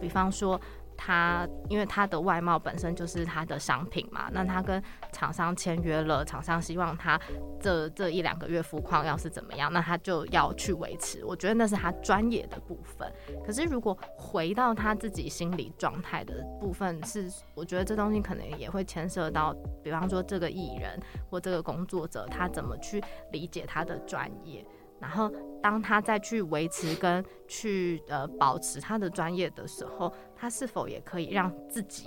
比方说他因为他的外貌本身就是他的商品嘛，那他跟厂商签约了，厂商希望他 这一两个月肤况要是怎么样，那他就要去维持，我觉得那是他专业的部分。可是如果回到他自己心理状态的部分，是我觉得这东西可能也会牵涉到，比方说这个艺人或这个工作者他怎么去理解他的专业，然后当他再去维持跟去保持他的专业的时候，他是否也可以让自己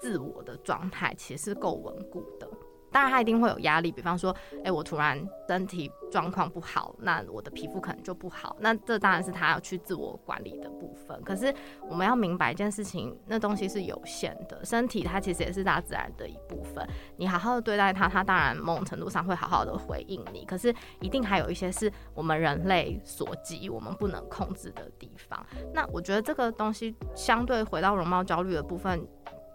自我的状态其实是够稳固的。当然他一定会有压力，比方说我突然身体状况不好，那我的皮肤可能就不好，那这当然是他要去自我管理的部分。可是我们要明白一件事情，那东西是有限的，身体它其实也是大自然的一部分，你好好的对待它，它当然某种程度上会好好的回应你，可是一定还有一些是我们人类所及，我们不能控制的地方。那我觉得这个东西相对回到容貌焦虑的部分，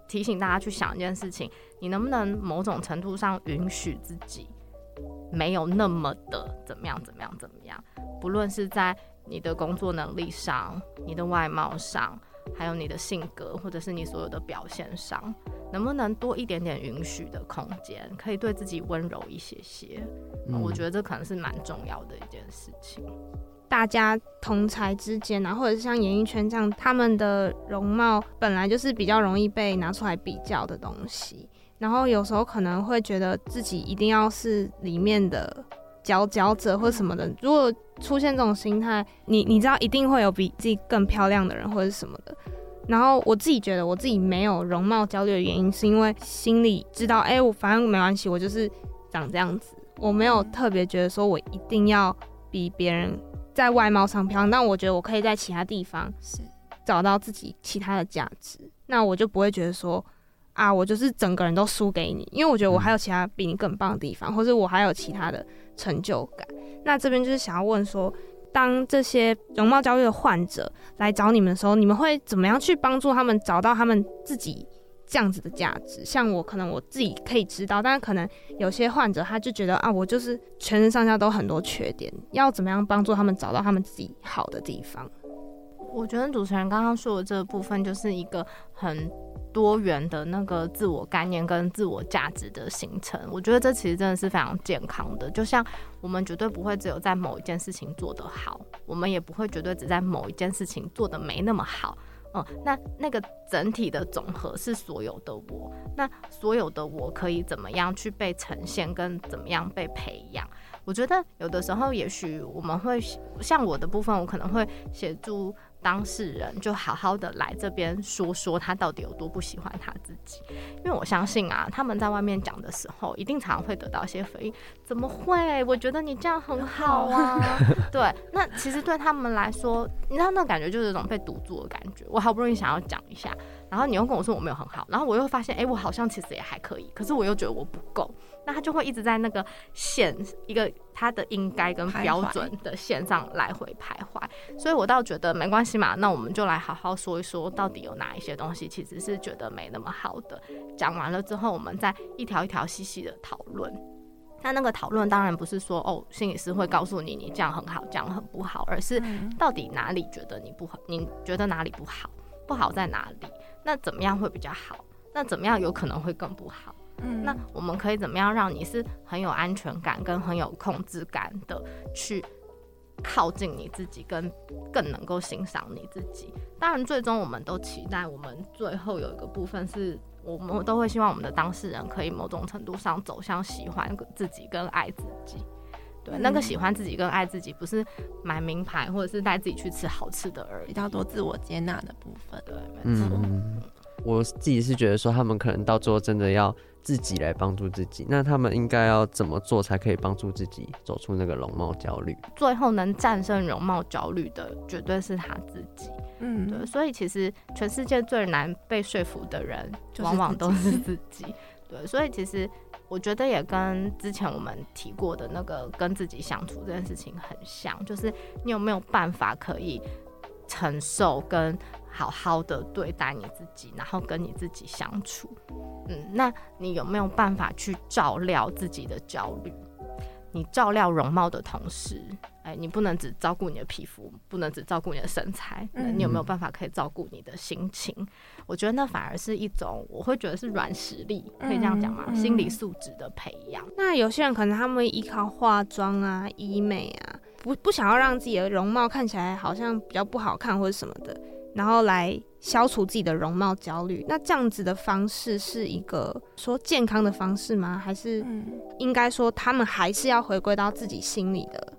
提醒大家去想一件事情，你能不能某种程度上允许自己没有那么的怎么样怎么样怎么样，不论是在你的工作能力上，你的外貌上，还有你的性格，或者是你所有的表现上，能不能多一点点允许的空间，可以对自己温柔一些些。我觉得这可能是蛮重要的一件事情。大家同才之间啊，或者是像演艺圈这样，他们的容貌本来就是比较容易被拿出来比较的东西，然后有时候可能会觉得自己一定要是里面的佼佼者或什么的。如果出现这种心态，你知道一定会有比自己更漂亮的人或者什么的。然后我自己觉得我自己没有容貌焦虑的原因，是因为心里知道我反正没关系，我就是长这样子，我没有特别觉得说我一定要比别人在外貌上漂亮，但我觉得我可以在其他地方找到自己其他的价值，那我就不会觉得说啊，我就是整个人都输给你，因为我觉得我还有其他比你更棒的地方，或是我还有其他的成就感。那这边就是想要问说，当这些容貌焦虑的患者来找你们的时候，你们会怎么样去帮助他们找到他们自己这样子的价值？像我可能我自己可以知道，但可能有些患者他就觉得啊，我就是全身上下都很多缺点，要怎么样帮助他们找到他们自己好的地方？我觉得主持人刚刚说的这部分就是一个很多元的那个自我概念跟自我价值的形成，我觉得这其实真的是非常健康的。就像我们绝对不会只有在某一件事情做得好，我们也不会绝对只在某一件事情做得没那么好。那个整体的总和是所有的我，那所有的我可以怎么样去被呈现跟怎么样被培养。我觉得有的时候也许我们会像我的部分，我可能会协助当事人就好好的来这边说说他到底有多不喜欢他自己，因为我相信啊，他们在外面讲的时候一定常会得到一些回应，怎么会，我觉得你这样很好啊对，那其实对他们来说，你知道那感觉就是一种被堵住的感觉，我好不容易想要讲一下，然后你又跟我说我没有很好，然后我又发现我好像其实也还可以，可是我又觉得我不够，那他就会一直在那个线，一个他的应该跟标准的线上来回徘徊。所以我倒觉得没关系嘛，那我们就来好好说一说到底有哪一些东西其实是觉得没那么好的，讲完了之后我们再一条一条细细的讨论。那个讨论当然不是说心理师会告诉你你这样很好这样很不好，而是到底哪里觉得你不好，你觉得哪里不好，不好在哪里，那怎么样会比较好，那怎么样有可能会更不好。那我们可以怎么样让你是很有安全感跟很有控制感的去靠近你自己，跟更能够欣赏你自己。当然最终我们都期待，我们最后有一个部分是我们都会希望我们的当事人可以某种程度上走向喜欢自己跟爱自己。对，那个喜欢自己跟爱自己不是买名牌或者是带自己去吃好吃的而已，比较多自我接纳的部分。对，没错。我自己是觉得说他们可能到最后真的要自己来帮助自己，那他们应该要怎么做才可以帮助自己走出那个容貌焦虑？最后能战胜容貌焦虑的绝对是他自己。嗯，对，所以其实全世界最难被说服的人往往都是自己。对，所以其实我觉得也跟之前我们提过的那个跟自己相处这件事情很像，就是你有没有办法可以承受跟好好的对待你自己，然后跟你自己相处。嗯，那你有没有办法去照料自己的焦虑？你照料容貌的同时，你不能只照顾你的皮肤，不能只照顾你的身材，你有没有办法可以照顾你的心情？我觉得那反而是一种，我会觉得是软实力，可以这样讲吗？心理素质的培养。那有些人可能他们依靠化妆啊、医美啊，不想要让自己的容貌看起来好像比较不好看或者什么的，然后来消除自己的容貌焦虑。那这样子的方式是一个说健康的方式吗？还是应该说他们还是要回归到自己心里的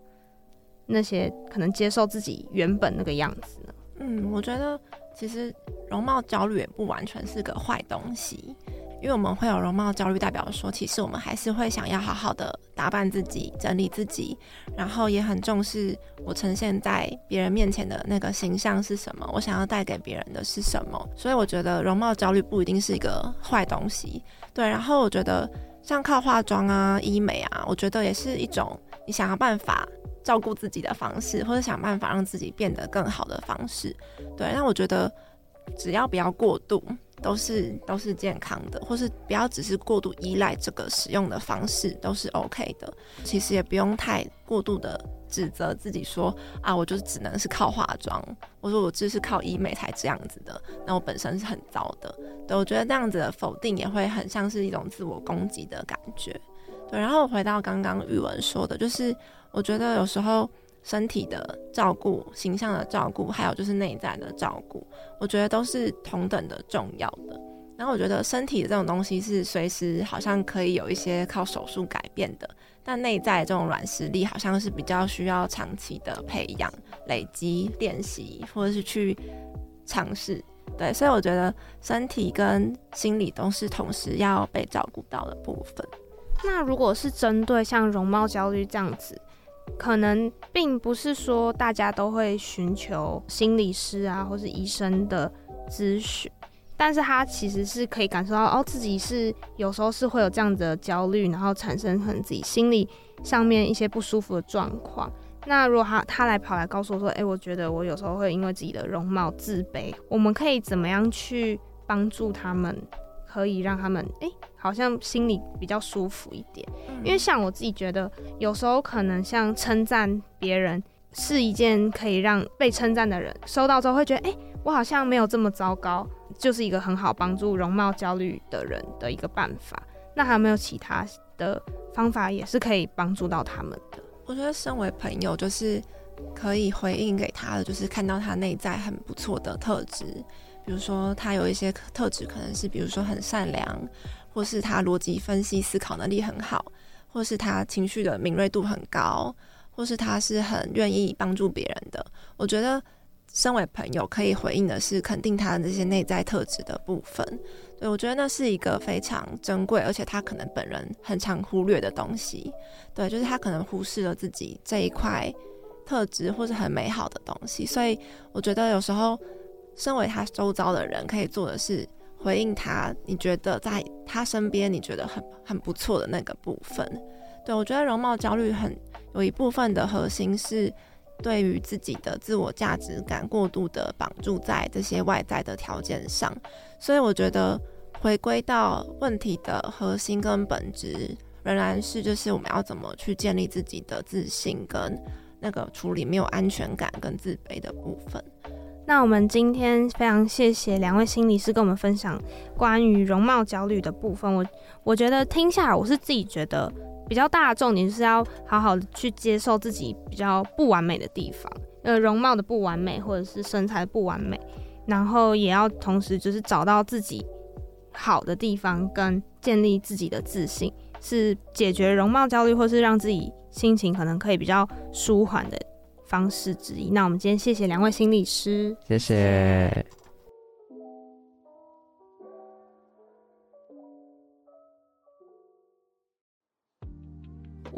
那些，可能接受自己原本那个样子呢？嗯，我觉得其实容貌焦虑也不完全是个坏东西，因为我们会有容貌焦虑代表说其实我们还是会想要好好的打扮自己，整理自己，然后也很重视我呈现在别人面前的那个形象是什么，我想要带给别人的是什么。所以我觉得容貌焦虑不一定是一个坏东西。对，然后我觉得像靠化妆啊、医美啊，我觉得也是一种你想要办法照顾自己的方式，或者想办法让自己变得更好的方式。对，那我觉得只要不要过度都是健康的，或是不要只是过度依赖这个使用的方式，都是 OK 的。其实也不用太过度的指责自己说啊，我就只能是靠化妆，我说我只是靠医美才这样子的，那我本身是很糟的。对，我觉得这样子的否定也会很像是一种自我攻击的感觉。对，然后回到刚刚宇文说的，就是我觉得有时候身体的照顾、形象的照顾，还有就是内在的照顾，我觉得都是同等的重要的。然后我觉得身体的这种东西是随时好像可以有一些靠手术改变的，但内在这种软实力好像是比较需要长期的培养、累积、练习，或者是去尝试。对，所以我觉得身体跟心理都是同时要被照顾到的部分。那如果是针对像容貌焦虑这样子，可能并不是说大家都会寻求心理师啊或是医生的咨询，但是他其实是可以感受到哦，自己是有时候是会有这样子的焦虑，然后产生可能自己心理上面一些不舒服的状况。那如果 他来跑来告诉我说，我觉得我有时候会因为自己的容貌自卑，我们可以怎么样去帮助他们，可以让他们好像心里比较舒服一点？因为像我自己觉得有时候可能像称赞别人是一件可以让被称赞的人收到之后会觉得我好像没有这么糟糕，就是一个很好帮助容貌焦虑的人的一个办法。那还有没有其他的方法也是可以帮助到他们的？我觉得身为朋友就是可以回应给他的，就是看到他内在很不错的特质，比如说他有一些特质可能是比如说很善良，或是他逻辑分析思考能力很好，或是他情绪的敏锐度很高，或是他是很愿意帮助别人的。我觉得身为朋友可以回应的是肯定他的这些内在特质的部分。对，我觉得那是一个非常珍贵，而且他可能本人很常忽略的东西。对，就是他可能忽视了自己这一块特质或是很美好的东西，所以我觉得有时候身为他周遭的人可以做的是回应他你觉得在他身边你觉得 很不错的那个部分。对，我觉得容貌焦虑有一部分的核心是对于自己的自我价值感过度的绑住在这些外在的条件上，所以我觉得回归到问题的核心跟本质仍然是就是我们要怎么去建立自己的自信跟那个处理没有安全感跟自卑的部分。那我们今天非常谢谢两位心理师跟我们分享关于容貌焦虑的部分。我觉得听下来，我是自己觉得比较大的重点是要好好的去接受自己比较不完美的地方，容貌的不完美或者是身材的不完美，然后也要同时就是找到自己好的地方跟建立自己的自信，是解决容貌焦虑或是让自己心情可能可以比较舒缓的方式之一。那我们今天谢谢两位心理师，谢谢。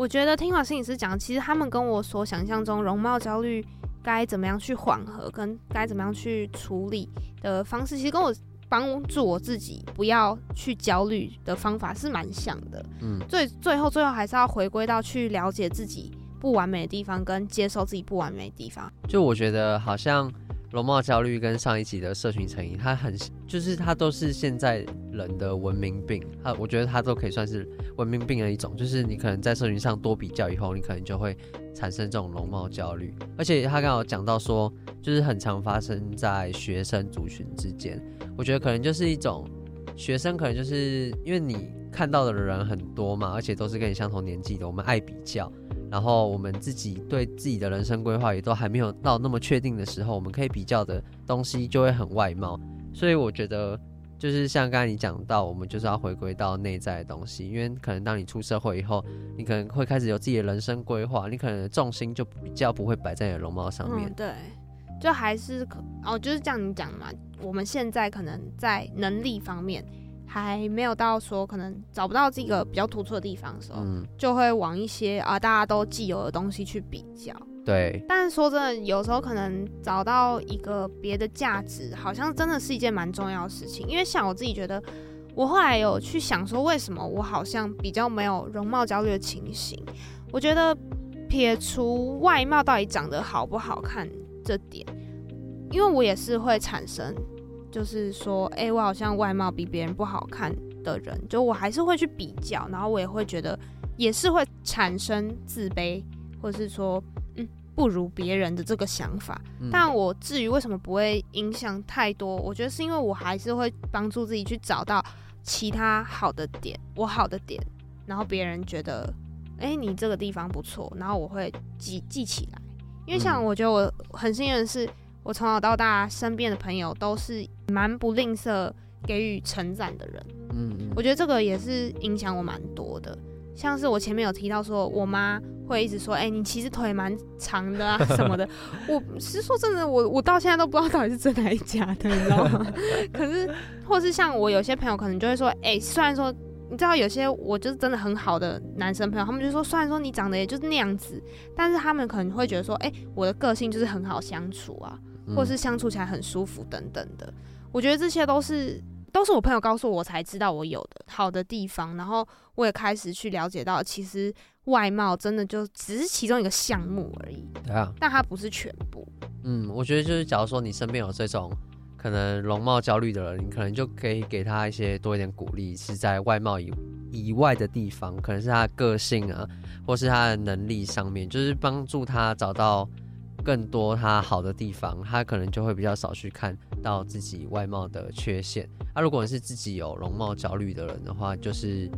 我觉得听完心理师讲，其实他们跟我所想象中容貌焦虑该怎么样去缓和跟该怎么样去处理的方式，其实跟我帮助我自己不要去焦虑的方法是蛮像的。嗯，最后还是要回归到去了解自己不完美的地方跟接受自己不完美的地方。就我觉得好像容貌焦虑跟上一集的社群成瘾，它很就是它都是现在人的文明病，我觉得它都可以算是文明病的一种，就是你可能在社群上多比较以后，你可能就会产生这种容貌焦虑。而且他刚好讲到说，就是很常发生在学生族群之间，我觉得可能就是一种学生可能就是因为你看到的人很多嘛，而且都是跟你相同年纪的，我们爱比较，然后我们自己对自己的人生规划也都还没有到那么确定的时候，我们可以比较的东西就会很外貌。所以我觉得就是像刚才你讲到，我们就是要回归到内在的东西，因为可能当你出社会以后，你可能会开始有自己的人生规划，你可能重心就比较不会摆在你的容貌上面。嗯，对，就还是就是这样你讲嘛，我们现在可能在能力方面还没有到说可能找不到这个比较突出的地方的时候，就会往一些大家都既有的东西去比较。对，但说真的，有时候可能找到一个别的价值好像真的是一件蛮重要的事情。因为像我自己觉得，我后来有去想说为什么我好像比较没有容貌焦虑的情形，我觉得撇除外貌到底长得好不好看这点，因为我也是会产生就是说我好像外貌比别人不好看的人，就我还是会去比较，然后我也会觉得也是会产生自卑或是说不如别人的这个想法。但我至于为什么不会影响太多，我觉得是因为我还是会帮助自己去找到其他好的点，我好的点，然后别人觉得你这个地方不错，然后我会 记起来。因为像我觉得我很幸运的是，我从小到大身边的朋友都是蛮不吝啬给予称赞的人。我觉得这个也是影响我蛮多的。像是我前面有提到说，我妈会一直说你其实腿蛮长的啊什么的我是说真的，我到现在都不知道到底是真的还是假的，你知道吗可是或是像我有些朋友可能就会说虽然说你知道有些我就是真的很好的男生朋友，他们就说虽然说你长得也就是那样子，但是他们可能会觉得说我的个性就是很好相处啊，或是相处起来很舒服等等的。我觉得这些都是我朋友告诉我才知道我有的好的地方，然后我也开始去了解到其实外貌真的就只是其中一个项目而已。对啊，但它不是全部。我觉得就是假如说你身边有这种可能容貌焦虑的人，你可能就可以给他一些多一点鼓励，是在外貌以外的地方，可能是他的个性啊，或是他的能力上面，就是帮助他找到更多他好的地方，他可能就会比较少去看到自己外貌的缺陷。如果你是自己有容貌焦虑的人的话，就是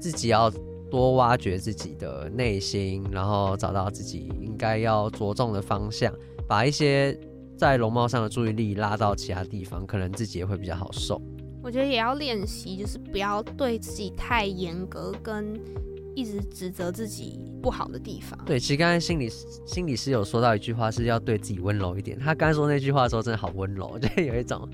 自己要多挖掘自己的内心，然后找到自己应该要着重的方向，把一些在容貌上的注意力拉到其他地方，可能自己也会比较好受。我觉得也要练习，就是不要对自己太严格跟一直指责自己不好的地方。对，其实刚才心理师有说到一句话，是要对自己温柔一点。他刚才说那句话的时候真的好温柔，就有一种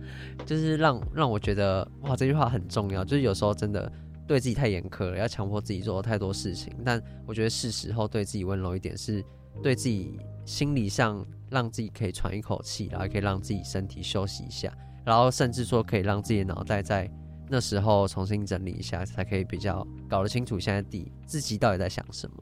就是让我觉得哇，这句话很重要。就是有时候真的对自己太严苛了，要强迫自己做太多事情，但我觉得是时候对自己温柔一点，是对自己心理上让自己可以喘一口气，然后可以让自己身体休息一下，然后甚至说可以让自己的脑袋在那时候重新整理一下，才可以比较搞得清楚现在自己到底在想什么。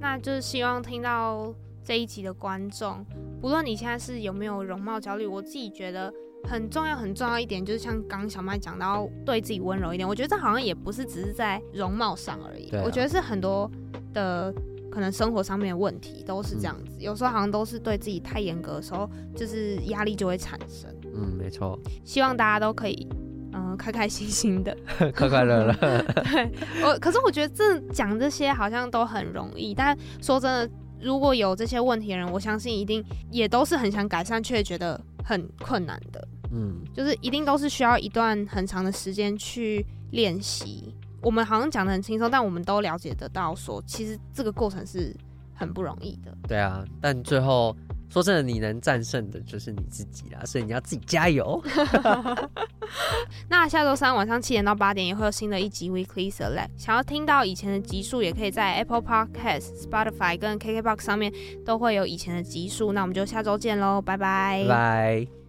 那就是希望听到这一集的观众，不论你现在是有没有容貌焦虑，我自己觉得很重要一点，就是像刚刚小麦讲到对自己温柔一点，我觉得这好像也不是只是在容貌上而已。我觉得是很多的可能生活上面的问题都是这样子，有时候好像都是对自己太严格的时候，就是压力就会产生。没错，希望大家都可以开开心心的快快乐乐对，可是我觉得这讲这些好像都很容易，但说真的，如果有这些问题的人，我相信一定也都是很想改善却觉得很困难的。就是一定都是需要一段很长的时间去练习。我们好像讲得很轻松，但我们都了解得到说其实这个过程是很不容易的。对啊，但最后说真的，你能战胜的就是你自己啦，所以你要自己加油。那下周三晚上7点到8点也会有新的一集 Weekly Select， 想要听到以前的集数，也可以在 Apple Podcast、Spotify 跟 KKBox 上面都会有以前的集数。那我们就下周见咯，拜拜。拜。